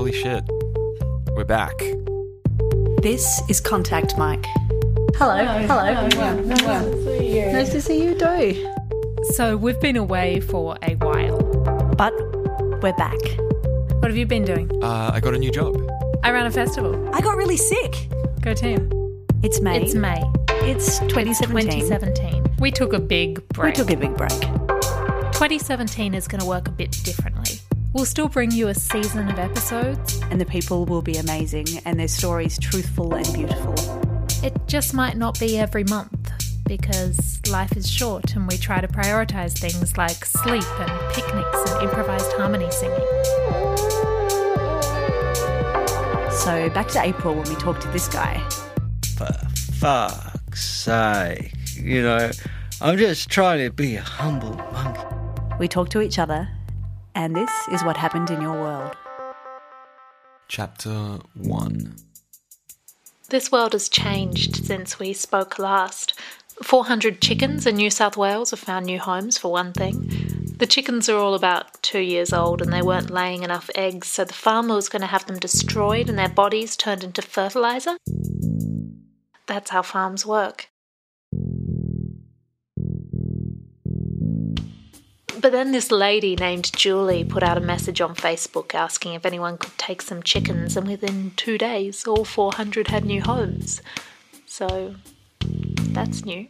Holy shit. We're back. This is Contact Mike. Hello. Hello. Nice to see you. Nice to see you too. So we've been away for a while. But we're back. What have you been doing? I got a new job. I ran a festival. I got really sick. Go team. It's May. It's May. It's 2017. We took a big break. 2017 is going to work a bit differently. We'll still bring you a season of episodes. And the people will be amazing and their stories truthful and beautiful. It just might not be every month because life is short and we try to prioritise things like sleep and picnics and improvised harmony singing. So back to April when we talked to this guy. For fuck's sake, you know, I'm just trying to be a humble monkey. We talked to each other, and this is what happened in your world. Chapter 1. This world has changed since we spoke last. 400 chickens in New South Wales have found new homes, for one thing. The chickens are all about 2 years old and they weren't laying enough eggs, so the farmer was going to have them destroyed and their bodies turned into fertiliser. That's how farms work. But then this lady named Julie put out a message on Facebook asking if anyone could take some chickens, and within 2 days all 400 had new homes. So that's new.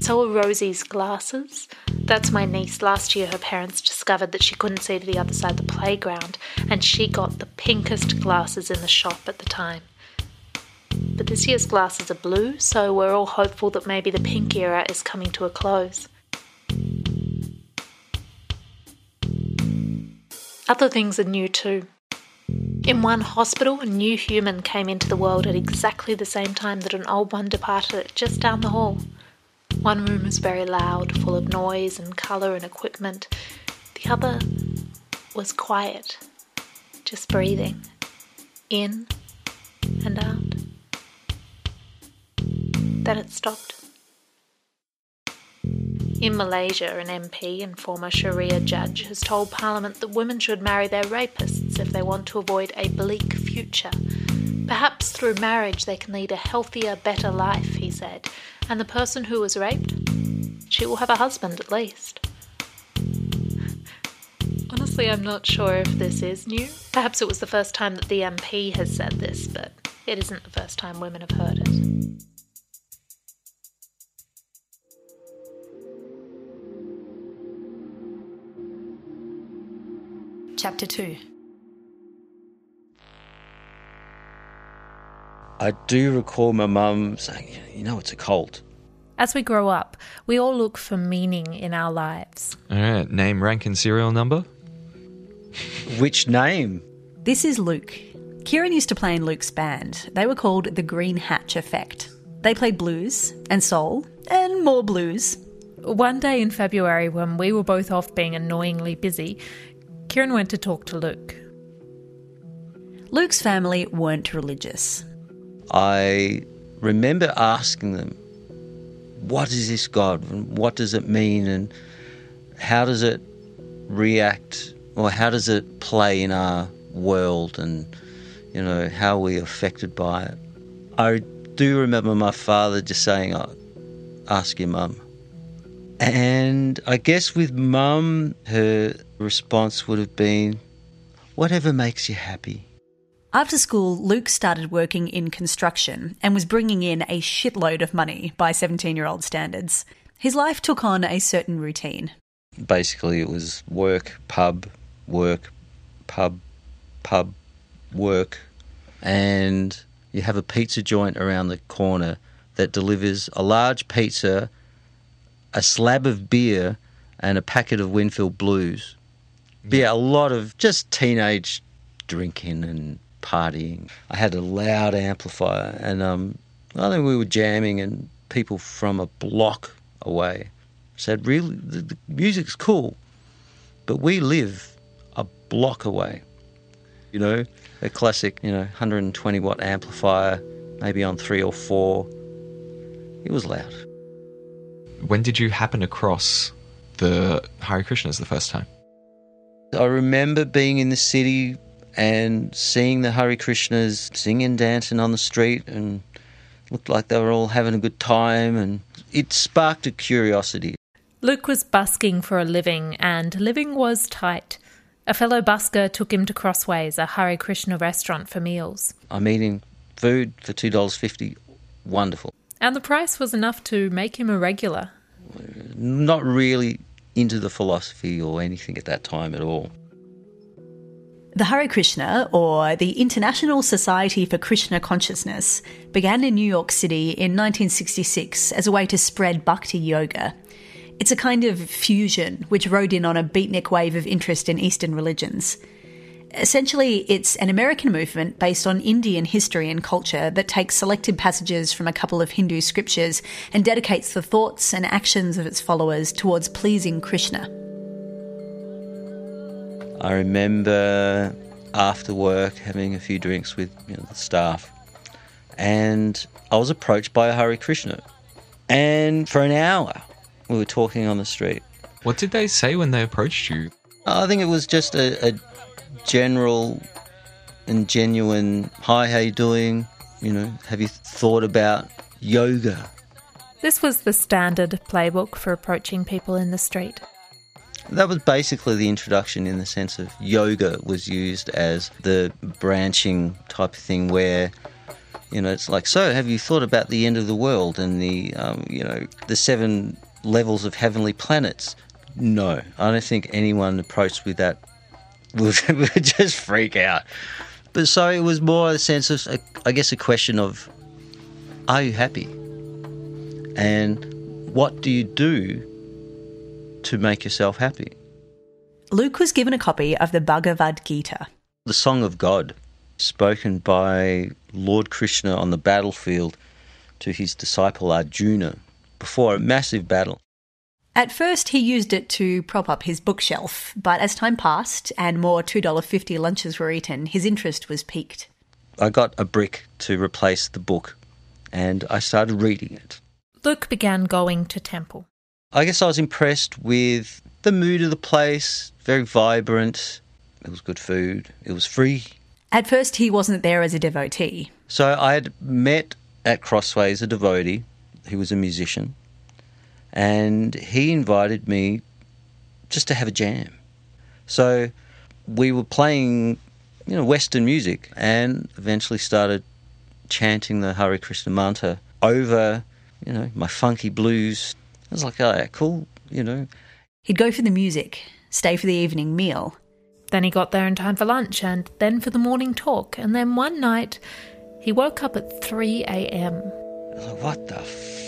So are Rosie's glasses. That's my niece. Last year her parents discovered that she couldn't see to the other side of the playground, and she got the pinkest glasses in the shop at the time. But this year's glasses are blue, so we're all hopeful that maybe the pink era is coming to a close. Other things are new too. In one hospital, a new human came into the world at exactly the same time that an old one departed just down the hall. One room was very loud, full of noise and colour and equipment. The other was quiet, just breathing, in and out. Then it stopped. In Malaysia, an MP and former Sharia judge has told Parliament that women should marry their rapists if they want to avoid a bleak future. Perhaps through marriage they can lead a healthier, better life, he said, and the person who was raped, she will have a husband at least. Honestly, I'm not sure if this is new. Perhaps it was the first time that the MP has said this, but it isn't the first time women have heard it. Chapter 2. I do recall my mum saying, you know, it's a cult. As we grow up, we all look for meaning in our lives. All right, name, rank and serial number? Which name? This is Luke. Kieran used to play in Luke's band. They were called the Green Hatch Effect. They played blues and soul and more blues. One day in February when we were both off being annoyingly busy, Kieran went to talk to Luke. Luke's family weren't religious. I remember asking them, what is this God and what does it mean and how does it react or how does it play in our world and, you know, how are we affected by it? I do remember my father just saying, oh, ask your mum. And I guess with mum, her response would have been, whatever makes you happy. After school, Luke started working in construction and was bringing in a shitload of money by 17-year-old standards. His life took on a certain routine. Basically, it was work, pub, work. And you have a pizza joint around the corner that delivers a large pizza, a slab of beer and a packet of Winfield Blues. Yeah, a lot of just teenage drinking and partying. I had a loud amplifier and I think we were jamming and people from a block away said, really, the music's cool, but we live a block away. You know, a classic, you know, 120-watt amplifier, maybe on 3 or 4. It was loud. When did you happen across the Hare Krishnas the first time? I remember being in the city and seeing the Hare Krishnas singing and dancing on the street, and looked like they were all having a good time, and it sparked a curiosity. Luke was busking for a living, and living was tight. A fellow busker took him to Crossways, a Hare Krishna restaurant, for meals. I'm eating food for $2.50. Wonderful. And the price was enough to make him a regular. Not really into the philosophy or anything at that time at all. The Hare Krishna, or the International Society for Krishna Consciousness, began in New York City in 1966 as a way to spread Bhakti Yoga. It's a kind of fusion which rode in on a beatnik wave of interest in Eastern religions. Essentially, it's an American movement based on Indian history and culture that takes selected passages from a couple of Hindu scriptures and dedicates the thoughts and actions of its followers towards pleasing Krishna. I remember after work having a few drinks with the staff, and I was approached by a Hare Krishna, and for an hour we were talking on the street. What did they say when they approached you? I think it was just a general and genuine, hi, how you doing? Have you thought about yoga? This was the standard playbook for approaching people in the street. That was basically the introduction, in the sense of yoga was used as the branching type of thing where, it's like, so have you thought about the end of the world and the 7 levels of heavenly planets? No, I don't think anyone approached with that would just freak out. But so it was more a sense of, I guess, a question of, are you happy? And what do you do to make yourself happy? Luke was given a copy of the Bhagavad Gita. The Song of God, spoken by Lord Krishna on the battlefield to his disciple Arjuna before a massive battle. At first he used it to prop up his bookshelf, but as time passed and more $2.50 lunches were eaten, his interest was piqued. I got a brick to replace the book and I started reading it. Luke began going to temple. I guess I was impressed with the mood of the place, very vibrant, it was good food, it was free. At first he wasn't there as a devotee. So I had met at Crossways a devotee who was a musician, and he invited me just to have a jam. So we were playing, Western music, and eventually started chanting the Hare Krishna mantra over, my funky blues. I was like, oh, yeah, cool, He'd go for the music, stay for the evening meal. Then he got there in time for lunch, and then for the morning talk. And then one night, he woke up at 3 a.m. I was like, what the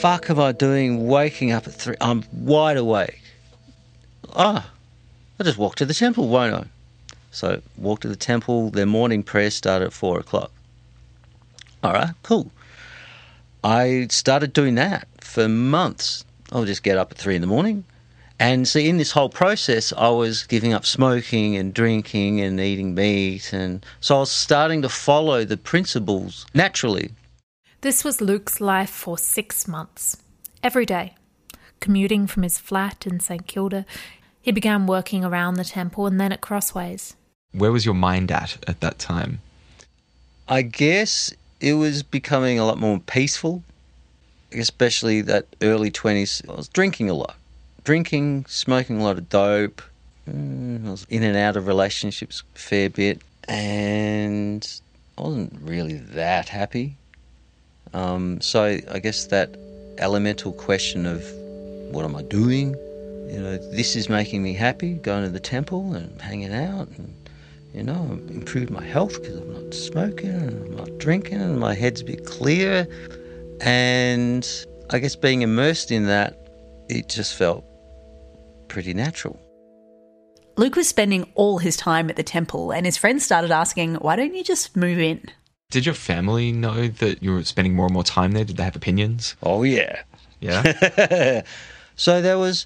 fuck am I doing waking up at 3? I'm wide awake. Ah, I just walk to the temple, won't I? So walked to the temple. Their morning prayer started at 4 o'clock. All right, cool. I started doing that for months. I'll just get up at 3 a.m. And see, in this whole process, I was giving up smoking and drinking and eating meat. And so I was starting to follow the principles naturally. This was Luke's life for 6 months. Every day, commuting from his flat in St Kilda, he began working around the temple and then at Crossways. Where was your mind at that time? I guess it was becoming a lot more peaceful. Especially that early 20s, I was drinking a lot. Drinking, smoking a lot of dope. I was in and out of relationships a fair bit. And I wasn't really that happy. So I guess that elemental question of, what am I doing? This is making me happy, going to the temple and hanging out. And, improved my health because I'm not smoking and I'm not drinking and my head's a bit clearer. And I guess being immersed in that, it just felt pretty natural. Luke was spending all his time at the temple, and his friends started asking, why don't you just move in? Did your family know that you were spending more and more time there? Did they have opinions? Oh, yeah. Yeah? So there was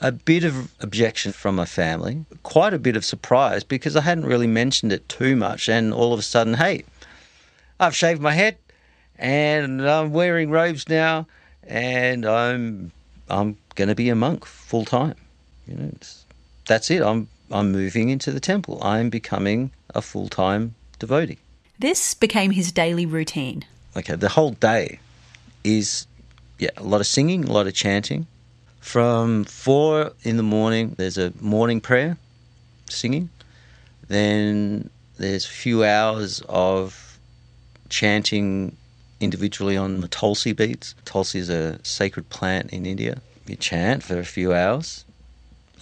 a bit of objection from my family, quite a bit of surprise, because I hadn't really mentioned it too much, and all of a sudden, hey, I've shaved my head and I'm wearing robes now and I'm going to be a monk full time. It's that's it. I'm moving into the temple. I'm becoming a full-time devotee. This became his daily routine. Okay, the whole day is a lot of singing, a lot of chanting. From 4 in the morning, there's a morning prayer, singing. Then there's a few hours of chanting individually on the Tulsi beads. Tulsi is a sacred plant in India. You chant for a few hours.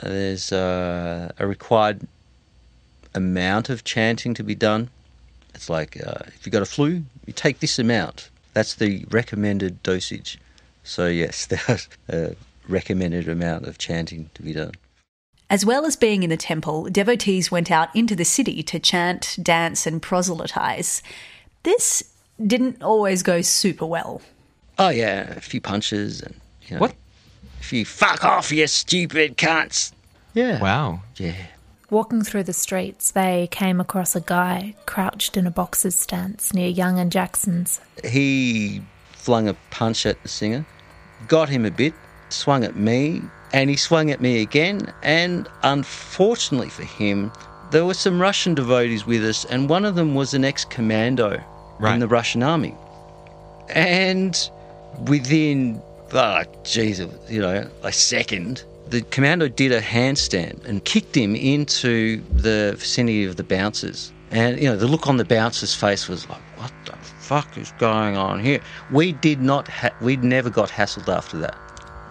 There's a required amount of chanting to be done. It's like if you've got a flu, you take this amount. That's the recommended dosage. So yes, there's a recommended amount of chanting to be done. As well as being in the temple, devotees went out into the city to chant, dance and proselytize. This didn't always go super well. Oh, yeah, a few punches and, you know. What? A few fuck off, you stupid cunts. Yeah. Wow. Yeah. Walking through the streets, they came across a guy crouched in a boxer's stance near Young and Jackson's. He flung a punch at the singer, got him a bit, swung at me, and he swung at me again, and unfortunately for him, there were some Russian devotees with us, and one of them was an ex-commando in the Russian army. And within, a second, the commando did a handstand and kicked him into the vicinity of the bouncers. And, the look on the bouncer's face was like, what the fuck is going on here? We did not, we never got hassled after that.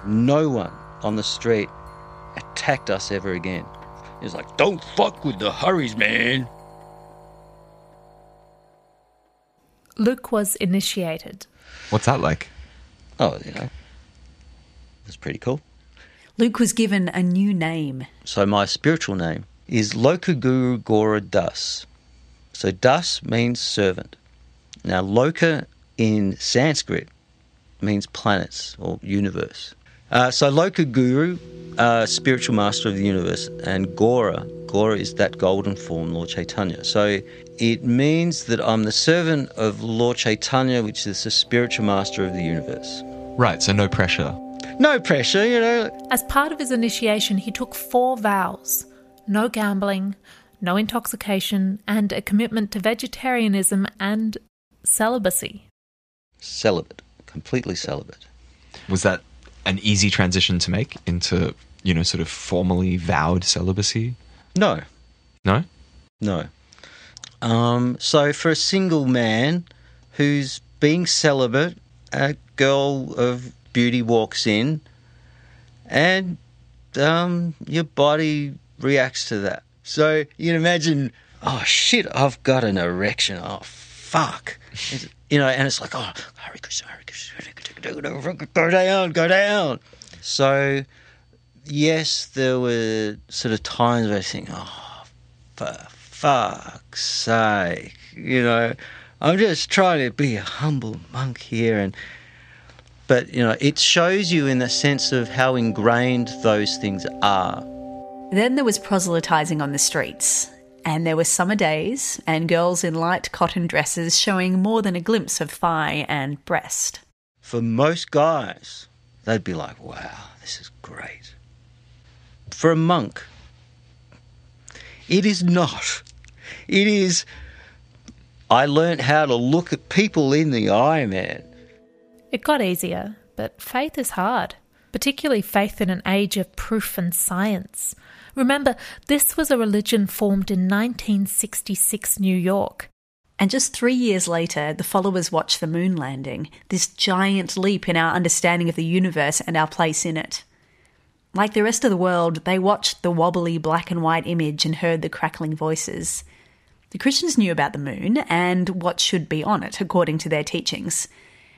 No one on the street attacked us ever again. It was like, don't fuck with the hurries, man. Luke was initiated. What's that like? Oh, it was pretty cool. Luke was given a new name. So my spiritual name is Loka Guru Gora Das. So Das means servant. Now Loka in Sanskrit means planets or universe. So Loka Guru, spiritual master of the universe, and Gora is that golden form, Lord Chaitanya. So it means that I'm the servant of Lord Chaitanya, which is the spiritual master of the universe. Right, so no pressure. No pressure, As part of his initiation, he took 4 vows, no gambling, no intoxication, and a commitment to vegetarianism and celibacy. Celibate, completely celibate. Was that an easy transition to make into, sort of formally vowed celibacy? No. No? No. So for a single man who's being celibate, a girl of beauty walks in and your body reacts to that. So you can imagine, oh, shit, I've got an erection. Oh, fuck. And it's like, oh, Hare Krishna, Hare Krishna, go down. So, yes, there were sort of times where I think, oh, for fuck's sake, I'm just trying to be a humble monk here. But, it shows you in the sense of how ingrained those things are. Then there was proselytising on the streets. And there were summer days and girls in light cotton dresses showing more than a glimpse of thigh and breast. For most guys, they'd be like, wow, this is great. For a monk, it is not. It is, I learned how to look at people in the eye, man. It got easier, but faith is hard, particularly faith in an age of proof and science. Remember, this was a religion formed in 1966 New York. And just 3 years later, the followers watched the moon landing, this giant leap in our understanding of the universe and our place in it. Like the rest of the world, they watched the wobbly black and white image and heard the crackling voices. The Christians knew about the moon and what should be on it, according to their teachings.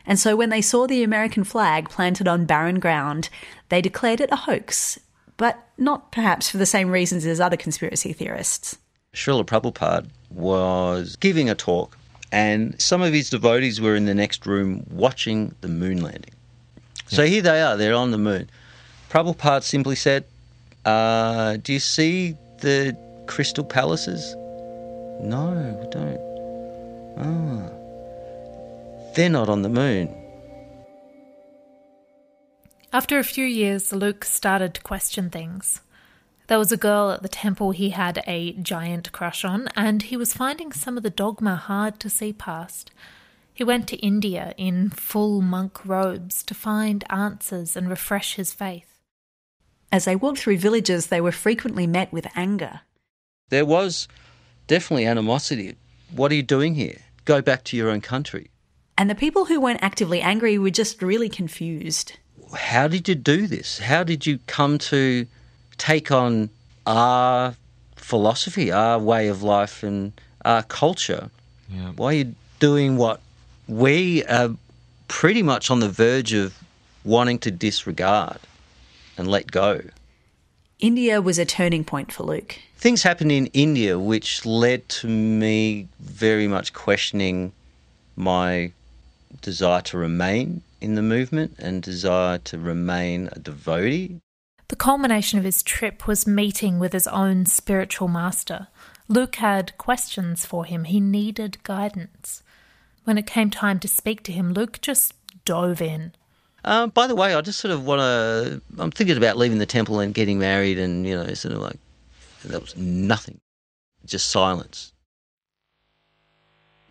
And so when they saw the American flag planted on barren ground, they declared it a hoax, but not perhaps for the same reasons as other conspiracy theorists. Srila Prabhupada was giving a talk and some of his devotees were in the next room watching the moon landing. Yeah. So here they are, they're on the moon. Prabhupada simply said, do you see the crystal palaces? No, we don't. Ah, they're not on the moon. After a few years, Luke started to question things. There was a girl at the temple he had a giant crush on, and he was finding some of the dogma hard to see past. He went to India in full monk robes to find answers and refresh his faith. As they walked through villages, they were frequently met with anger. There was definitely animosity. What are you doing here? Go back to your own country. And the people who weren't actively angry were just really confused. How did you do this? How did you come to take on our philosophy, our way of life and our culture? Yeah. Why are you doing what we are pretty much on the verge of wanting to disregard and let go? India was a turning point for Luke. Things happened in India which led to me very much questioning my desire to remain in the movement and desire to remain a devotee. The culmination of his trip was meeting with his own spiritual master. Luke had questions for him. He needed guidance. When it came time to speak to him, Luke just dove in. By the way, I just sort of want to... I'm thinking about leaving the temple and getting married and, you know, sort of like... That was nothing. Just silence.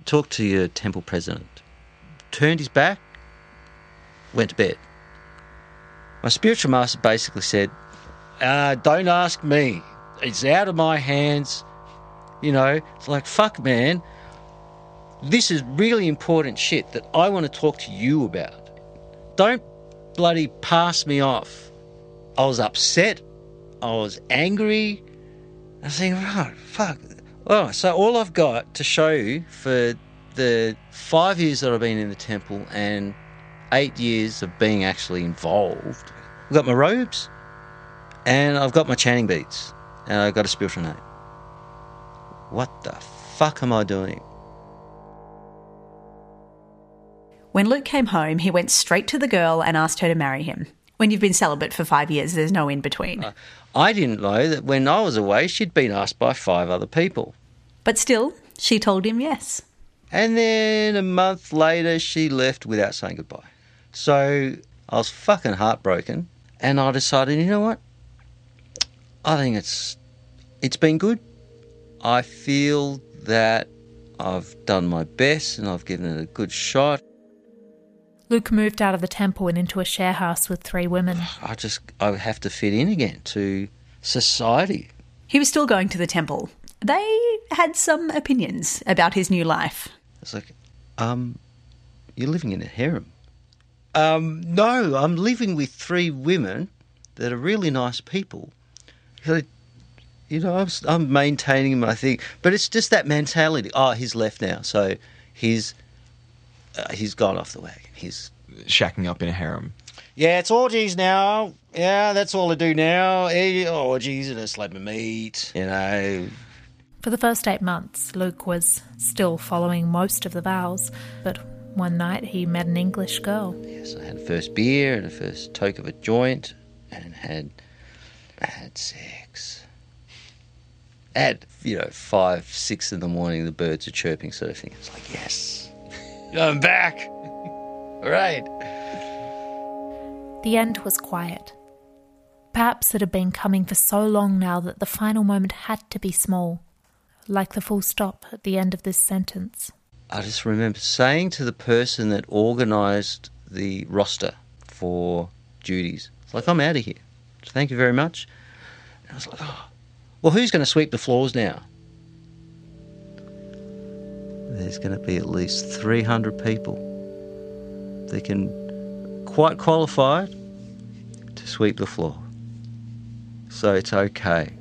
Talked to your temple president. Turned his back. Went to bed. My spiritual master basically said, don't ask me. It's out of my hands. You know, it's like, fuck, man. This is really important shit that I want to talk to you about. Don't bloody pass me off. I was upset. I was angry. I was thinking, right, fuck. Oh, so all I've got to show you for the 5 years that I've been in the temple and 8 years of being actually involved, I've got my robes and I've got my chanting beads and I've got a spiritual name. What the fuck am I doing? When Luke came home, he went straight to the girl and asked her to marry him. When you've been celibate for 5 years, there's no in-between. I didn't know that when I was away, she'd been asked by 5 other people. But still, she told him yes. And then a month later, she left without saying goodbye. So I was fucking heartbroken, and I decided, you know what? I think it's been good. I feel that I've done my best and I've given it a good shot. Luke moved out of the temple and into a share house with 3 women. I have to fit in again to society. He was still going to the temple. They had some opinions about his new life. It's like, you're living in a harem. No, I'm living with 3 women that are really nice people. You know, I'm maintaining my thing. But it's just that mentality. Oh, he's left now, so he's gone off the wagon. He's shacking up in a harem. Yeah, it's orgies now. Yeah, that's all I do now. Orgies and a slab of meat, you know. For the first 8 months, Luke was still following most of the vows, but one night he met an English girl. Yes, I had the first beer and the first toke of a joint and had sex. At, 5, 6 in the morning, the birds are chirping sort of thing. It's like, yes. I'm back. All right. The end was quiet. Perhaps it had been coming for so long now that the final moment had to be small, like the full stop at the end of this sentence. I just remember saying to the person that organised the roster for duties, it's like, I'm out of here. Thank you very much. And I was like, oh, well, who's going to sweep the floors now? There's going to be at least 300 people that can quite qualify to sweep the floor. So it's okay.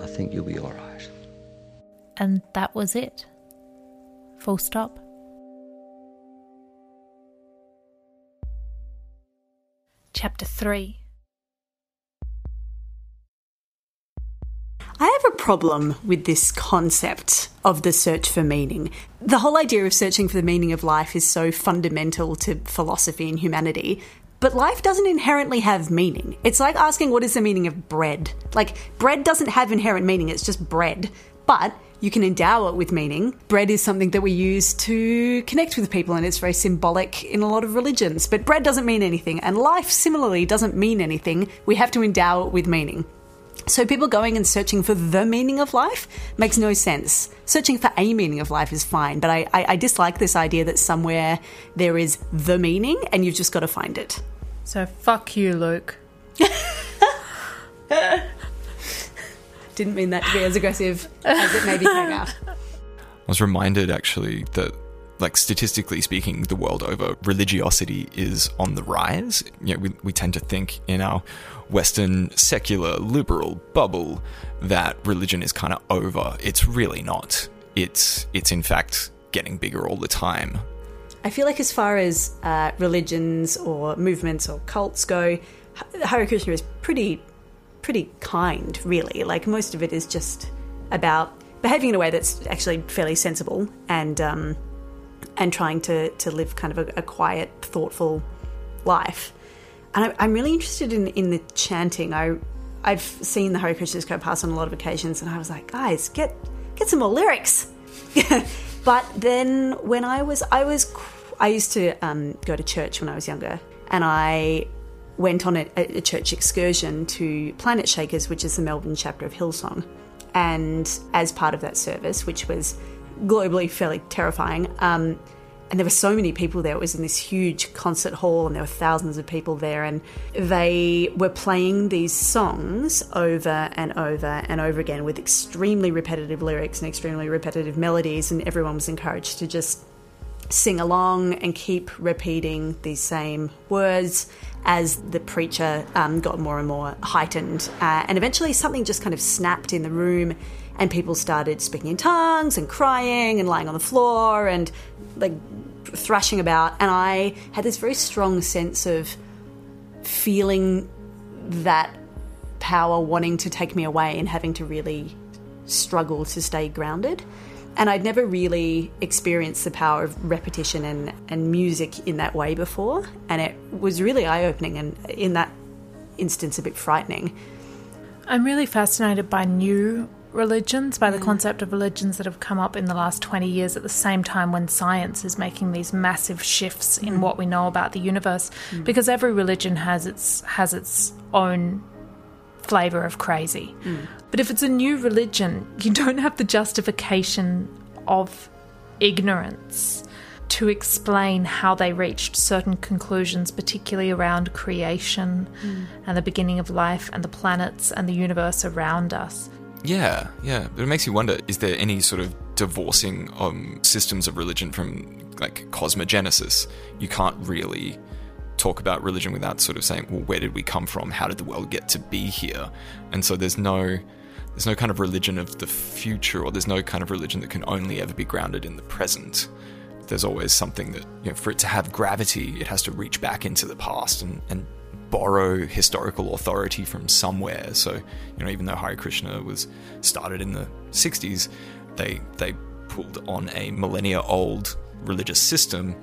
I think you'll be all right. And that was it. Full stop. Chapter 3. I have a problem with this concept of the search for meaning. The whole idea of searching for the meaning of life is so fundamental to philosophy and humanity, but life doesn't inherently have meaning. It's like asking what is the meaning of bread. Like, bread doesn't have inherent meaning, it's just bread. But You can endow it with meaning. Bread is something that we use to connect with people, and it's very symbolic in a lot of religions. But bread doesn't mean anything, and life similarly doesn't mean anything. We have to endow it with meaning. So people going and searching for the meaning of life makes no sense. Searching for a meaning of life is fine, but I dislike this idea that somewhere there is the meaning and you've just got to find it. So fuck you, Luke. Didn't mean that to be as aggressive as it maybe came out. I was reminded, actually, that, like, statistically speaking, the world over, religiosity is on the rise. You know, we tend to think in our Western secular liberal bubble that religion is kind of over. It's really not. It's in fact getting bigger all the time. I feel like as far as religions or movements or cults go, Hare Krishna is pretty kind, really. Like, most of it is just about behaving in a way that's actually fairly sensible and trying to live kind of a quiet, thoughtful life. And I'm really interested in the chanting. I've seen the Hare Krishnas go past on a lot of occasions, and I was like, guys, get some more lyrics. But then when I used to go to church when I was younger, and I went on a church excursion to Planet Shakers, which is the Melbourne chapter of Hillsong. And as part of that service, which was globally fairly terrifying, and there were so many people there. It was in this huge concert hall and there were thousands of people there, and they were playing these songs over and over and over again with extremely repetitive lyrics and extremely repetitive melodies, and everyone was encouraged to just sing along and keep repeating these same words as the preacher got more and more heightened. And eventually something just kind of snapped in the room, and people started speaking in tongues and crying and lying on the floor and, like, thrashing about. And I had this very strong sense of feeling that power wanting to take me away and having to really struggle to stay grounded. And I'd never really experienced the power of repetition and music in that way before, and it was really eye-opening and, in that instance, a bit frightening. I'm really fascinated by new religions, by the concept of religions that have come up in the last 20 years at the same time when science is making these massive shifts in what we know about the universe, because every religion has its own flavour of crazy. But if it's a new religion, you don't have the justification of ignorance to explain how they reached certain conclusions, particularly around creation and the beginning of life and the planets and the universe around us. Yeah. But it makes you wonder, is there any sort of divorcing systems of religion from, like, cosmogenesis? You can't really talk about religion without sort of saying, well, where did we come from? How did the world get to be here? And so there's no kind of religion of the future, or there's no kind of religion that can only ever be grounded in the present. There's always something that, you know, for it to have gravity, it has to reach back into the past and borrow historical authority from somewhere. So, you know, even though Hare Krishna was started in the 60s, they pulled on a millennia-old religious system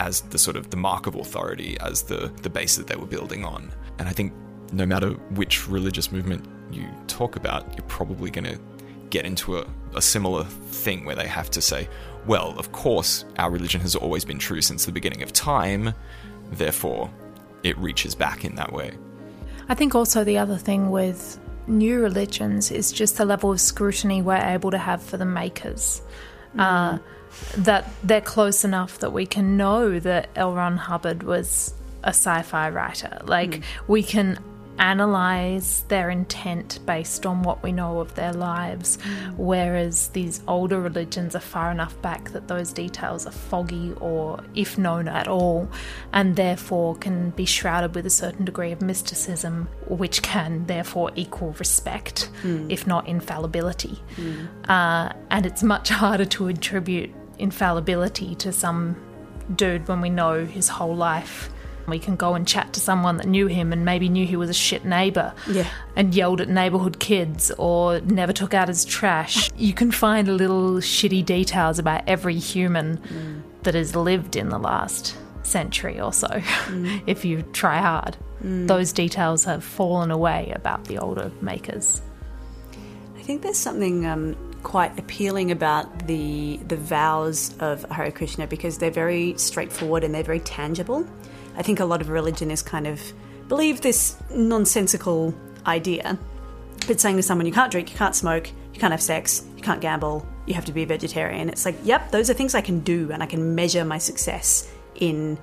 as the sort of the mark of authority, as the base that they were building on. And I think no matter which religious movement you talk about, you're probably going to get into a similar thing where they have to say, well, of course, our religion has always been true since the beginning of time, therefore it reaches back in that way. I think also the other thing with new religions is just the level of scrutiny we're able to have for the makers. That they're close enough that we can know that L. Ron Hubbard was a sci-fi writer. Like, we can analyse their intent based on what we know of their lives, whereas these older religions are far enough back that those details are foggy, or if known at all, and therefore can be shrouded with a certain degree of mysticism, which can therefore equal respect, if not infallibility. And it's much harder to attribute infallibility to some dude when we know his whole life. We can go and chat to someone that knew him and maybe knew he was a shit neighbour and yelled at neighbourhood kids or never took out his trash. You can find little shitty details about every human that has lived in the last century or so if you try hard. Those details have fallen away about the older makers. I think there's something quite appealing about the vows of Hare Krishna, because they're very straightforward and they're very tangible. I think a lot of religionists kind of believe this nonsensical idea, but saying to someone, you can't drink, you can't smoke, you can't have sex, you can't gamble, you have to be a vegetarian. It's like, yep, those are things I can do, and I can measure my success in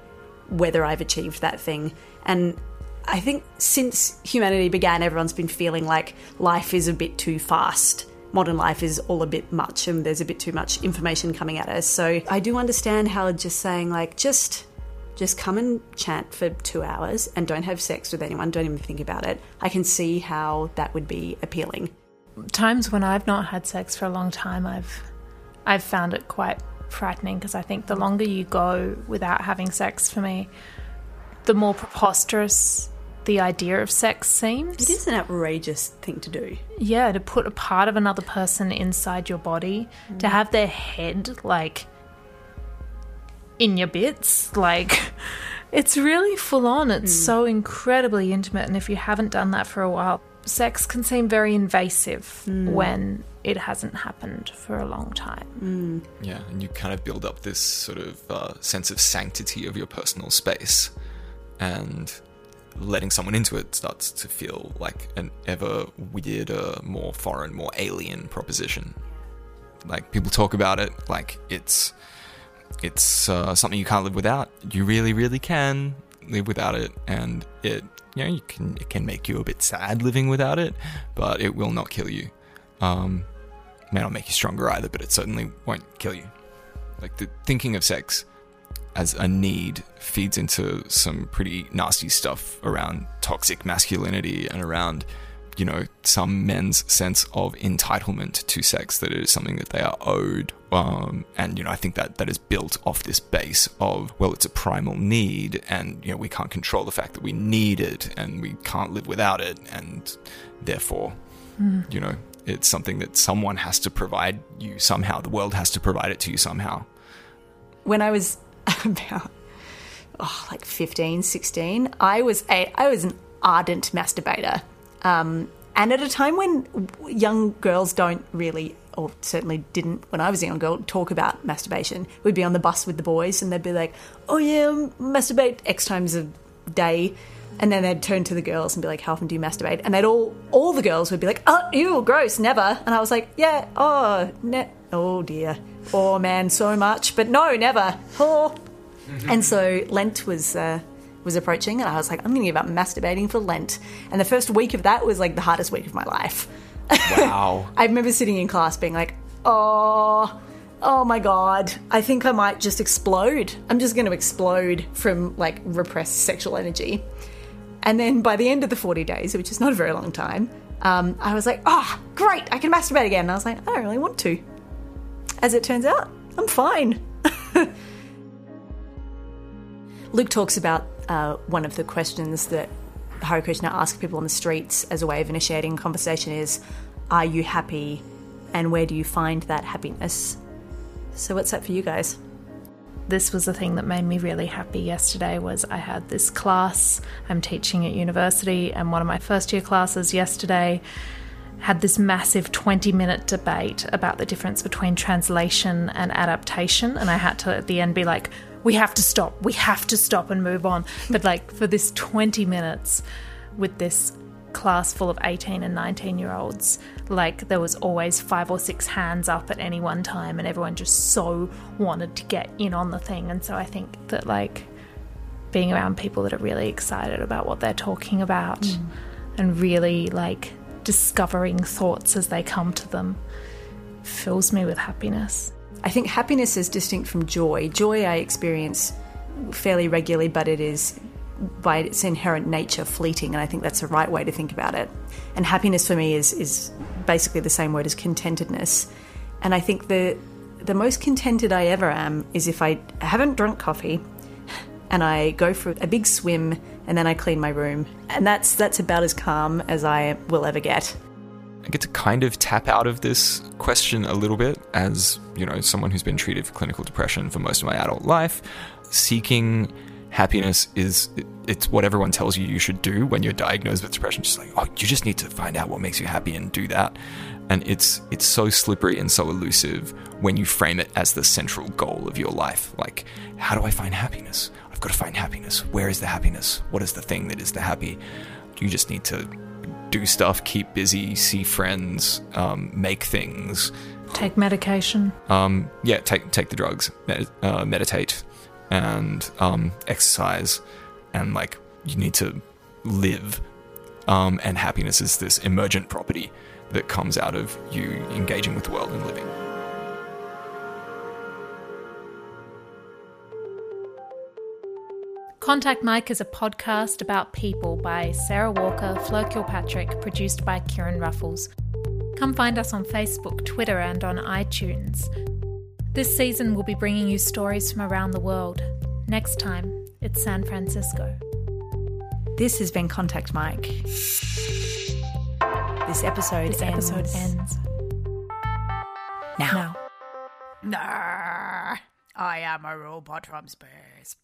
whether I've achieved that thing. And I think since humanity began, everyone's been feeling like life is a bit too fast. Modern life is all a bit much, and there's a bit too much information coming at us. So I do understand how just saying, like, just come and chant for 2 hours and don't have sex with anyone, don't even think about it. I can see how that would be appealing. Times when I've not had sex for a long time, I've found it quite frightening, because I think the longer you go without having sex, for me, the more preposterous the idea of sex seems. It is an outrageous thing to do. Yeah, to put a part of another person inside your body, to have their head, like, in your bits. Like, it's really full on. It's so incredibly intimate. And if you haven't done that for a while, sex can seem very invasive when it hasn't happened for a long time. Yeah, and you kind of build up this sort of sense of sanctity of your personal space. And letting someone into it starts to feel like an ever weirder, more foreign, more alien proposition. Like, people talk about it like it's something you can't live without. You really, really can live without it, and it can make you a bit sad living without it, but it will not kill you. May not make you stronger either, but it certainly won't kill you. Like, the thinking of sex as a need feeds into some pretty nasty stuff around toxic masculinity and around, some men's sense of entitlement to sex, that it is something that they are owed. I think that is built off this base of, well, it's a primal need, and, we can't control the fact that we need it, and we can't live without it, and therefore, it's something that someone has to provide you somehow. The world has to provide it to you somehow. When I was about 15, 16, I was an ardent masturbator, and at a time when young girls don't really, or certainly didn't when I was a young girl, talk about masturbation. We'd be on the bus with the boys and they'd be like, oh yeah, masturbate X times a day, and then they'd turn to the girls and be like, how often do you masturbate? And they'd all the girls would be like, oh, ew, gross, never. And I was like, yeah, oh dear, oh man, so much, but no, never. Oh. And so Lent was approaching, and I was like, I'm going to give up masturbating for Lent. And the first week of that was like the hardest week of my life. Wow. I remember sitting in class being like, oh my God, I think I might just explode. I'm just going to explode from like repressed sexual energy. And then by the end of the 40 days, which is not a very long time, I was like, oh, great, I can masturbate again. And I was like, I don't really want to. As it turns out, I'm fine. Luke talks about one of the questions that Hare Krishna asks people on the streets as a way of initiating conversation is, are you happy, and where do you find that happiness? So what's that for you guys? This was the thing that made me really happy yesterday. Was I had this class I'm teaching at university, and one of my first year classes yesterday had this massive 20-minute debate about the difference between translation and adaptation, and I had to at the end be like, we have to stop and move on. But like, for this 20 minutes with this class full of 18 and 19-year-olds, like, there was always 5 or 6 hands up at any one time, and everyone just so wanted to get in on the thing. And so I think that, like, being around people that are really excited about what they're talking about and really, like, discovering thoughts as they come to them fills me with happiness. I think happiness is distinct from joy. Joy I experience fairly regularly, but it is, by its inherent nature, fleeting, and I think that's the right way to think about it. And happiness for me is basically the same word as contentedness. And I think the most contented I ever am is if I haven't drunk coffee and I go for a big swim and then I clean my room. And that's about as calm as I will ever get. I get to kind of tap out of this question a little bit as, someone who's been treated for clinical depression for most of my adult life, seeking happiness is, it's what everyone tells you you should do when you're diagnosed with depression. Just like, oh, you just need to find out what makes you happy and do that. And it's so slippery and so elusive when you frame it as the central goal of your life. Like, how do I find happiness? I've got to find happiness. Where is the happiness? What is the thing that is the happy? You just need to do stuff, keep busy, see friends, make things. Take medication. Take the drugs, meditate and exercise. And like, you need to live. And happiness is this emergent property that comes out of you engaging with the world and living. Contact Mike is a podcast about people by Sarah Walker, Fleur Kilpatrick, produced by Kieran Ruffles. Come find us on Facebook, Twitter, and on iTunes. This season, we'll be bringing you stories from around the world. Next time, it's San Francisco. This has been Contact Mike. This episode ends. Now. I am a robot from space.